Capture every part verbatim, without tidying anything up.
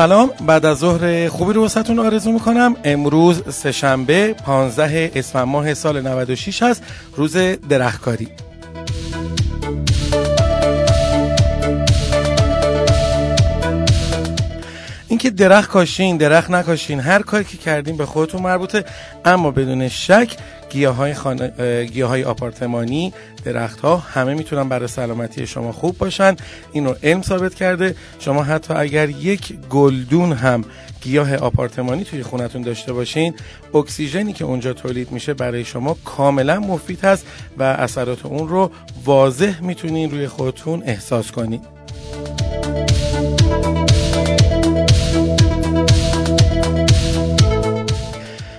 سلام، بعد از ظهر خوبی رو واسهتون آرزو میکنم. امروز سه‌شنبه پانزده اسفند ماه سال نود و شش هست، روز درختکاری. اینکه درخت کاشین، درخت نکاشین، هر کاری که کردین به خودتون مربوطه، اما بدون شک گیاهای خانه، گیاهای آپارتمانی، درخت‌ها همه میتونن برای سلامتی شما خوب باشن. اینو علم ثابت کرده. شما حتی اگر یک گلدون هم گیاه آپارتمانی توی خونتون داشته باشین، اکسیژنی که اونجا تولید میشه برای شما کاملا مفید هست و اثرات اون رو واضح میتونین روی خودتون احساس کنین.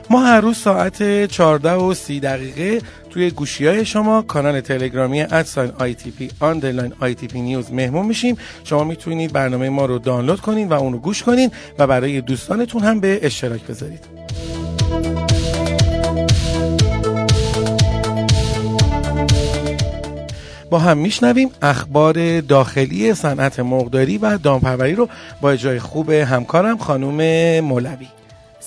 ما هر روز ساعت چهارده و سی دقیقه توی گوشی‌های شما کانال تلگرامی ادساین آی تی پی آندرلاین آی تی پی نیوز مهمون میشیم. شما میتونید برنامه ما رو دانلود کنین و اون رو گوش کنین و برای دوستانتون هم به اشتراک بذارید. با هم میشنویم اخبار داخلی صنعت مرغداری و دامپروری رو با اجرای خوب همکارم خانم مولوی.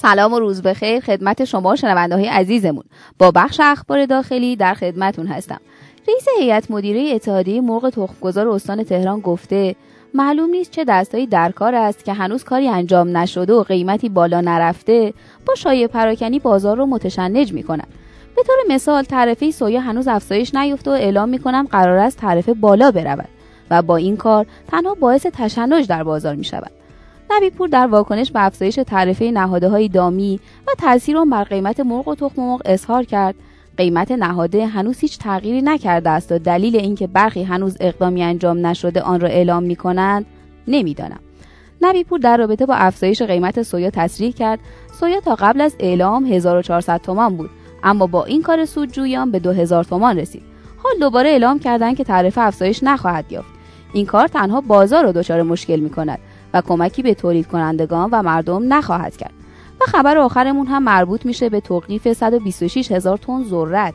سلام و روز بخیر خدمت شما شنونده‌های عزیزمون. با بخش اخبار داخلی در خدمتون هستم. رئیس هیئت مدیره اتحادیه مرغ تخم‌گذار استان تهران گفته معلوم نیست چه دستایی در کار است که هنوز کاری انجام نشده و قیمتی بالا نرفته با شایعه پراکنی بازار رو متشنج می‌کنند. به طور مثال تعرفه سویا هنوز افزایش نیافته و اعلام می‌کنند قرار است تعرفه بالا برود و با این کار تنها باعث تشنج در بازار می‌شود. نبیپور در واکنش به افزایش تعرفه نهاده‌های دامی و تاثیر آن بر قیمت مرغ و تخم مرغ اظهار کرد قیمت نهاده هنوز هیچ تغییری نکرده است و دلیل اینکه برخی هنوز اقدامی انجام نشده آن را اعلام می‌کنند نمی‌دانم. نبیپور در رابطه با افزایش قیمت سویا تصریح کرد سویا تا قبل از اعلام هزار و چهارصد تومان بود اما با این کار سودجویان به دو هزار تومان رسید. حال دوباره اعلام کردند که تعرفه افزایش نخواهد یافت. این کار تنها بازار را دچار مشکل می‌کند و کمکی به تولید کنندگان و مردم نخواهد کرد. و خبر آخرمون هم مربوط میشه به توقیف صد و بیست و شش هزار تن ذرت.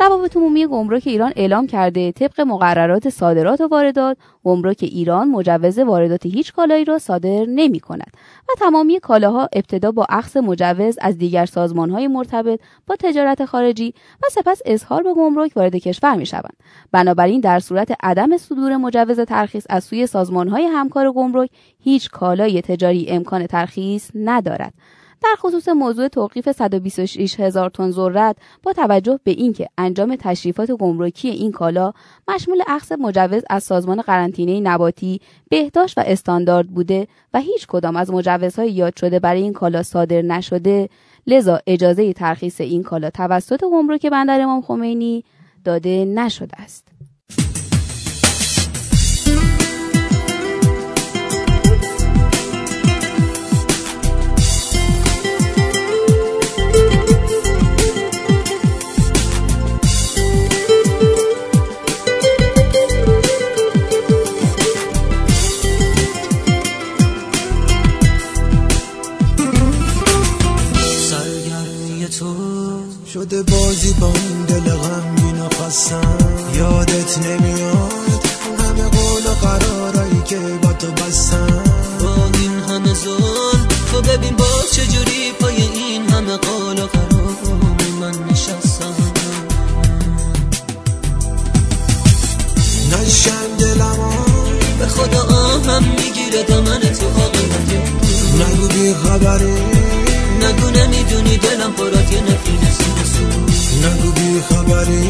روابط عمومی گمرک ایران اعلام کرده طبق مقررات صادرات و واردات، گمرک ایران مجوز واردات هیچ کالایی را صادر نمی کند و تمامی کالاها ابتدا با اخذ مجوز از دیگر سازمان‌های مرتبط با تجارت خارجی و سپس اظهار به گمرک وارد کشور می شوند. بنابراین در صورت عدم صدور مجوز ترخیص از سوی سازمان‌های همکار گمرک، هیچ کالای تجاری امکان ترخیص ندارد. در خصوص موضوع توقیف صد و بیست و شش هزار تن ذرت، با توجه به اینکه انجام تشریفات گمرکی این کالا مشمول اخذ مجوز از سازمان قرنطینه نباتی، بهداشت و استاندارد بوده و هیچ کدام از مجوزهای یاد شده برای این کالا صادر نشده، لذا اجازه ترخیص این کالا توسط گمرک بندر امام خمینی داده نشده است. شده بازی با این دل غمگین و خستم، یادت نمیاد همه قول و قرارایی که با تو بستم، با این همه ظلم تو ببین با چجوری پای این همه قول و قرارایی من نشستم، نشم دلم به خدا آهم میگیره دامن تو آقایتی، نگو بی خبری نگو نمیدونی دلم پرات یه نفری نسید سو، نگو بی خبری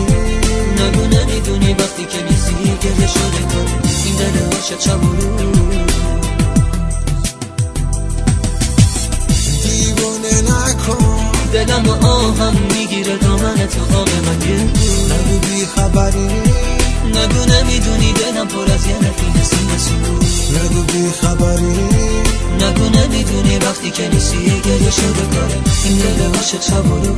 نگو نمیدونی وقتی که نیستی گله شده کنی این دل باشه چم و رو دیوانه نکن دلم آهم میگیره دامن تو آقه من یه دو، نگو بی خبری نگو نمیدونی دلم پرات یه نفری نسید سو، نگو بی خبری نگو نمیدونی وقتی که نیستی گریه شده کاره این دل باشه چبارو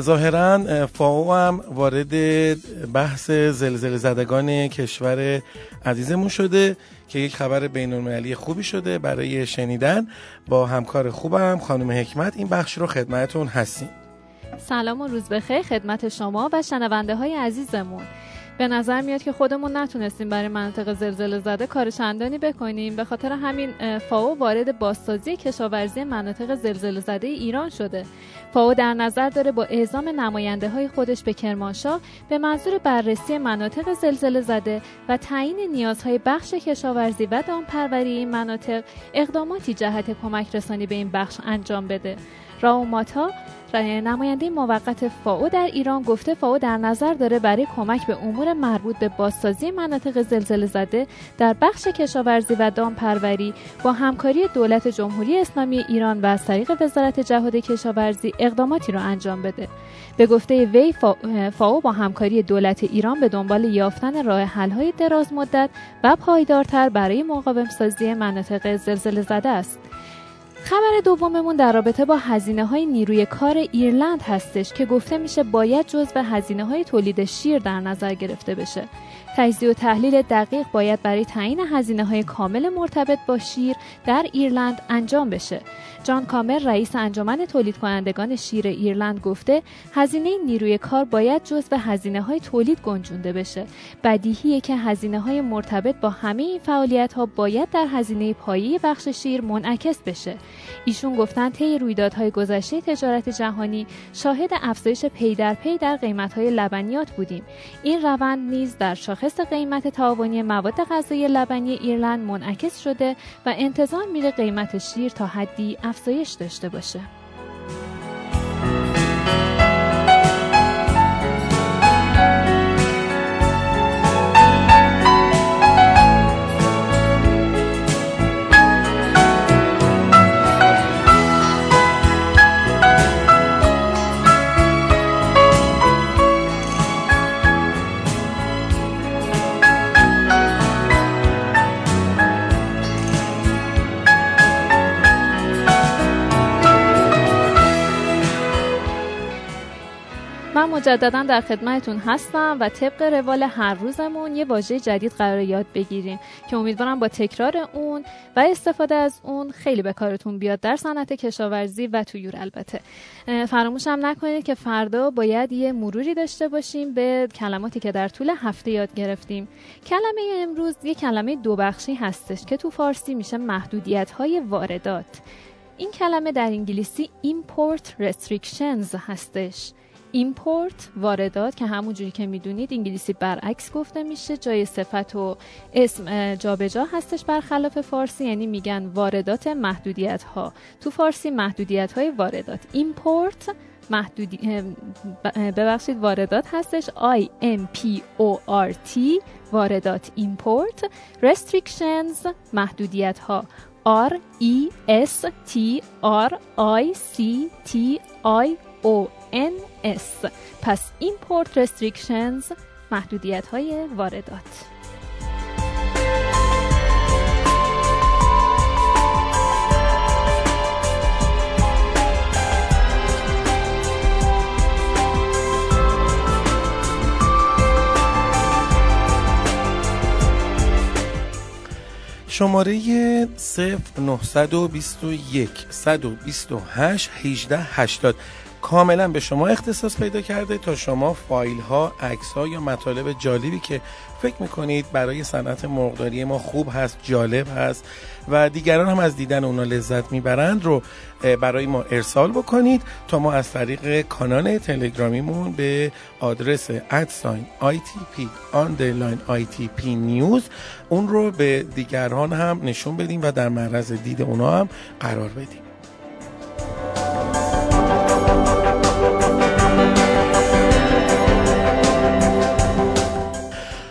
ظاهراً فاو هم وارد بحث زلزله زدگان کشور عزیزمون شده که یک خبر بین‌المللی خوبی شده برای شنیدن. با همکار خوبم خانم حکمت این بخش رو خدمتتون هستیم. سلام و روز بخیر خدمت شما و شنونده‌های عزیزمون. به نظر میاد که خودمون نتونستیم برای مناطق زلزله زده کار چندانی بکنیم، به خاطر همین فاو وارد بازسازی کشاورزی مناطق زلزله زده ایران شده. فاو در نظر داره با اعزام نماینده‌های خودش به کرمانشاه به منظور بررسی مناطق زلزله زده و تعیین نیازهای بخش کشاورزی و دامپروری این مناطق اقداماتی جهت کمک رسانی به این بخش انجام بده. راوماتا نماینده موقت فاو در ایران گفته فاو در نظر داره برای کمک به امور مربوط به بازسازی مناطق زلزله زده در بخش کشاورزی و دامپروری با همکاری دولت جمهوری اسلامی ایران و از طریق وزارت جهاد کشاورزی اقداماتی را انجام بده. به گفته وی فاو با همکاری دولت ایران به دنبال یافتن راه حل‌های دراز مدت و پایدارتر برای مقاوم‌سازی مناطق زلزله زده است. خبر دوممون در رابطه با هزینه‌های نیروی کار ایرلند هستش که گفته میشه باید جزو هزینه‌های تولید شیر در نظر گرفته بشه. تجزیه و تحلیل دقیق باید برای تعیین هزینه‌های کامل مرتبط با شیر در ایرلند انجام بشه. جان کامر رئیس انجمن تولید کنندگان شیر ایرلند گفته هزینه نیروی کار باید جزو هزینه‌های تولید گنجونده بشه. بدیهیه که هزینه‌های مرتبط با همه این فعالیت‌ها باید در هزینه پایه‌ای بخش شیر منعکس بشه. ایشون گفتن طی رویدادهای گذشته تجارت جهانی شاهد افزایش پی در پی در قیمت‌های لبنیات بودیم. این روند نیز در شاخص قیمت تعاونی مواد غذایی لبنی ایرلند منعکس شده و انتظار میره قیمت شیر تا حدی افزایش داشته باشه. مجدداً در خدمتتون هستم و طبق روال هر روزمون یه واژه جدید قرار یاد بگیریم که امیدوارم با تکرار اون و استفاده از اون خیلی به کارتون بیاد در صنعت کشاورزی و تو یور. البته فراموش هم نکنید که فردا باید یه مروری داشته باشیم به کلماتی که در طول هفته یاد گرفتیم. کلمه امروز یه کلمه دو بخشی هستش که تو فارسی میشه محدودیت‌های واردات. این کلمه در انگلیسی import restrictions هستش. ایمپورت واردات که همون جوری که میدونید انگلیسی برعکس گفته میشه، جای صفت و اسم جابجا هستش برخلاف فارسی، یعنی میگن واردات محدودیت ها. تو فارسی محدودیت های واردات، ایمپورت محدودی... ببخشید واردات هستش، I M P O R T واردات ایمپورت، restrictions محدودیت ها، R E S T R I C T I O ان اس. پس import restrictions محدودیت‌های واردات. شماره صفر نه دو یک صد بیست و هشت هجده هشتاد کاملا به شما اختصاص پیدا کرده تا شما فایل ها، عکس ها یا مطالب جالبی که فکر میکنید برای صنعت مرغداری ما خوب هست، جالب هست و دیگران هم از دیدن اونا لذت میبرند رو برای ما ارسال بکنید تا ما از طریق کانال تلگرامیمون به آدرس ات آیتیپی آندرلاین آیتیپی نیوز اون رو به دیگران هم نشون بدیم و در معرض دید اونا هم قرار بدیم.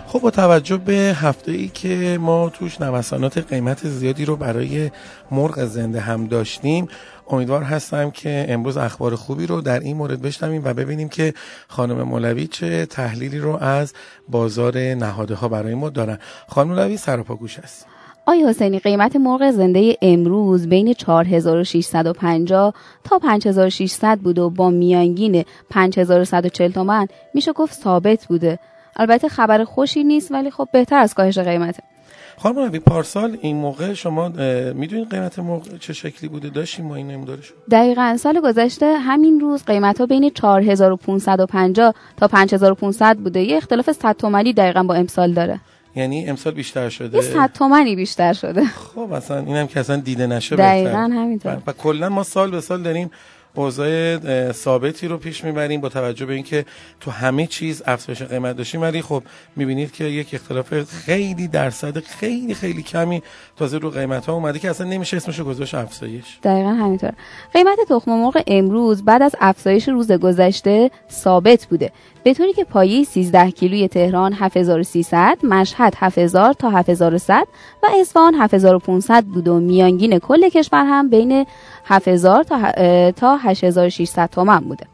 خب با توجه به هفته‌ای که ما توش نوسانات قیمت زیادی رو برای مرغ زنده هم داشتیم، امیدوار هستم که امروز اخبار خوبی رو در این مورد بشنویم و ببینیم که خانم مولوی چه تحلیلی رو از بازار نهادها برای ما دارن. خانم مولوی سراپا گوش است. آقای حسینی، قیمت مرغ زنده امروز بین چهار هزار و ششصد و پنجاه تا پنج هزار و ششصد بود و با میانگین پنج هزار و صد و چهل تومان میشه گفت ثابت بوده. البته خبر خوشی نیست، ولی خب بهتر از کاهش قیمته. خانم روی، پارسال این موقع شما میدونید قیمت مرغ چه شکلی بوده؟ داشتیم ما این نمودارش. دقیقاً سال گذشته همین روز قیمت‌ها بین چهار هزار و پانصد و پنجاه تا پنج هزار و پانصد بوده. یه اختلاف صد تومانی دقیقاً با امسال داره. یعنی امسال بیشتر شده. یه صد تومانی بیشتر شده. خب اصلا اینم که اصلا دیده نشه بهتره. دقیقاً همینطور. و کلاً ما سال به سال داریم اوضاع ثابتی رو پیش میبریم با توجه به اینکه تو همه چیز افزایش قیمت داشتیم، ولی خب میبینید که یک اختلاف خیلی درصد خیلی خیلی کمی تازه رو قیمت ها اومده که اصلا نمیشه اسمش رو گذاشت افزایش. دقیقاً همینطور. قیمت تخم مرغ امروز بعد از افزایش روز گذشته ثابت بوده، به طوری که پایه سیزده کیلوی تهران هفت هزار و سیصد، مشهد هفت هزار تا هفت هزار و صد و اصفهان هفت هزار و پانصد بود و میانگین کل کشور هم بین هفت هزار تا تا هشت هزار و ششصد تومان بوده.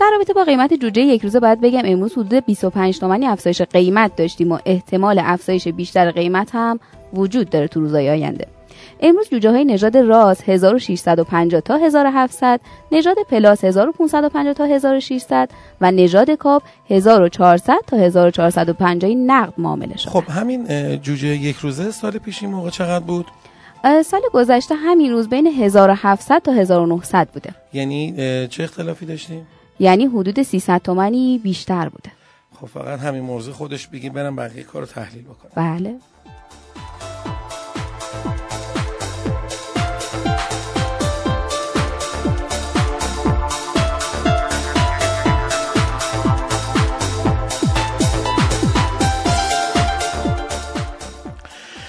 در رابطه با قیمت جوجه یک روزه باید بگم امروز حدود بیست و پنج تومانی افزایش قیمت داشتیم و احتمال افزایش بیشتر قیمت هم وجود داره تو روزهای آینده. امروز جوجه‌های نژاد راس هزار و ششصد و پنجاه تا هزار و هفتصد، نژاد پلاس هزار و پانصد و پنجاه تا هزار و ششصد و نژاد کاب هزار و چهارصد تا هزار و چهارصد و پنجاه نقد معامله شده. خب همین جوجه یک روزه سال پیش این موقع چقدر بود؟ سال گذشته همین روز بین هزار و هفتصد تا هزار و نهصد بوده. یعنی چه اختلافی داشتیم؟ یعنی حدود سیصد تومانی بیشتر بوده. خب فقط همین موضوع خودش بگیم برم بقیه کارو تحلیل بکنم. بله.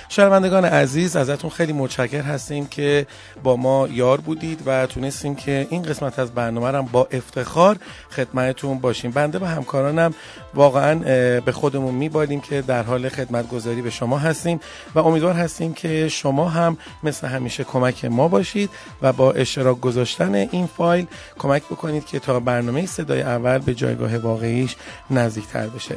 شنوندگان عزیز، ازتون خیلی متشکر هستیم که با ما یار بودید و تونستیم که این قسمت از برنامه رو با افتخار خدمتتون باشیم. بنده و همکارانم واقعا به خودمون میبالیم که در حال خدمتگزاری به شما هستیم و امیدوار هستیم که شما هم مثل همیشه کمک ما باشید و با اشتراک گذاشتن این فایل کمک بکنید که تا برنامه صدای اول به جایگاه واقعیش نزدیکتر بشه.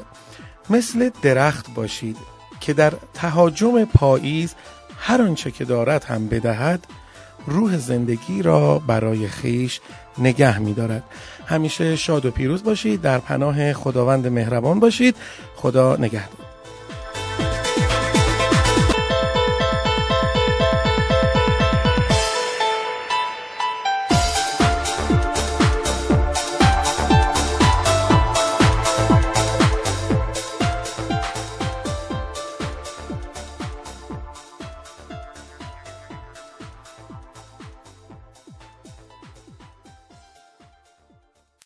مثل درخت باشید که در تهاجم پاییز هر آنچه که دارد هم بدهد، روح زندگی را برای خویش نگه می‌دارد. همیشه شاد و پیروز باشید، در پناه خداوند مهربان باشید. خدا نگهدار.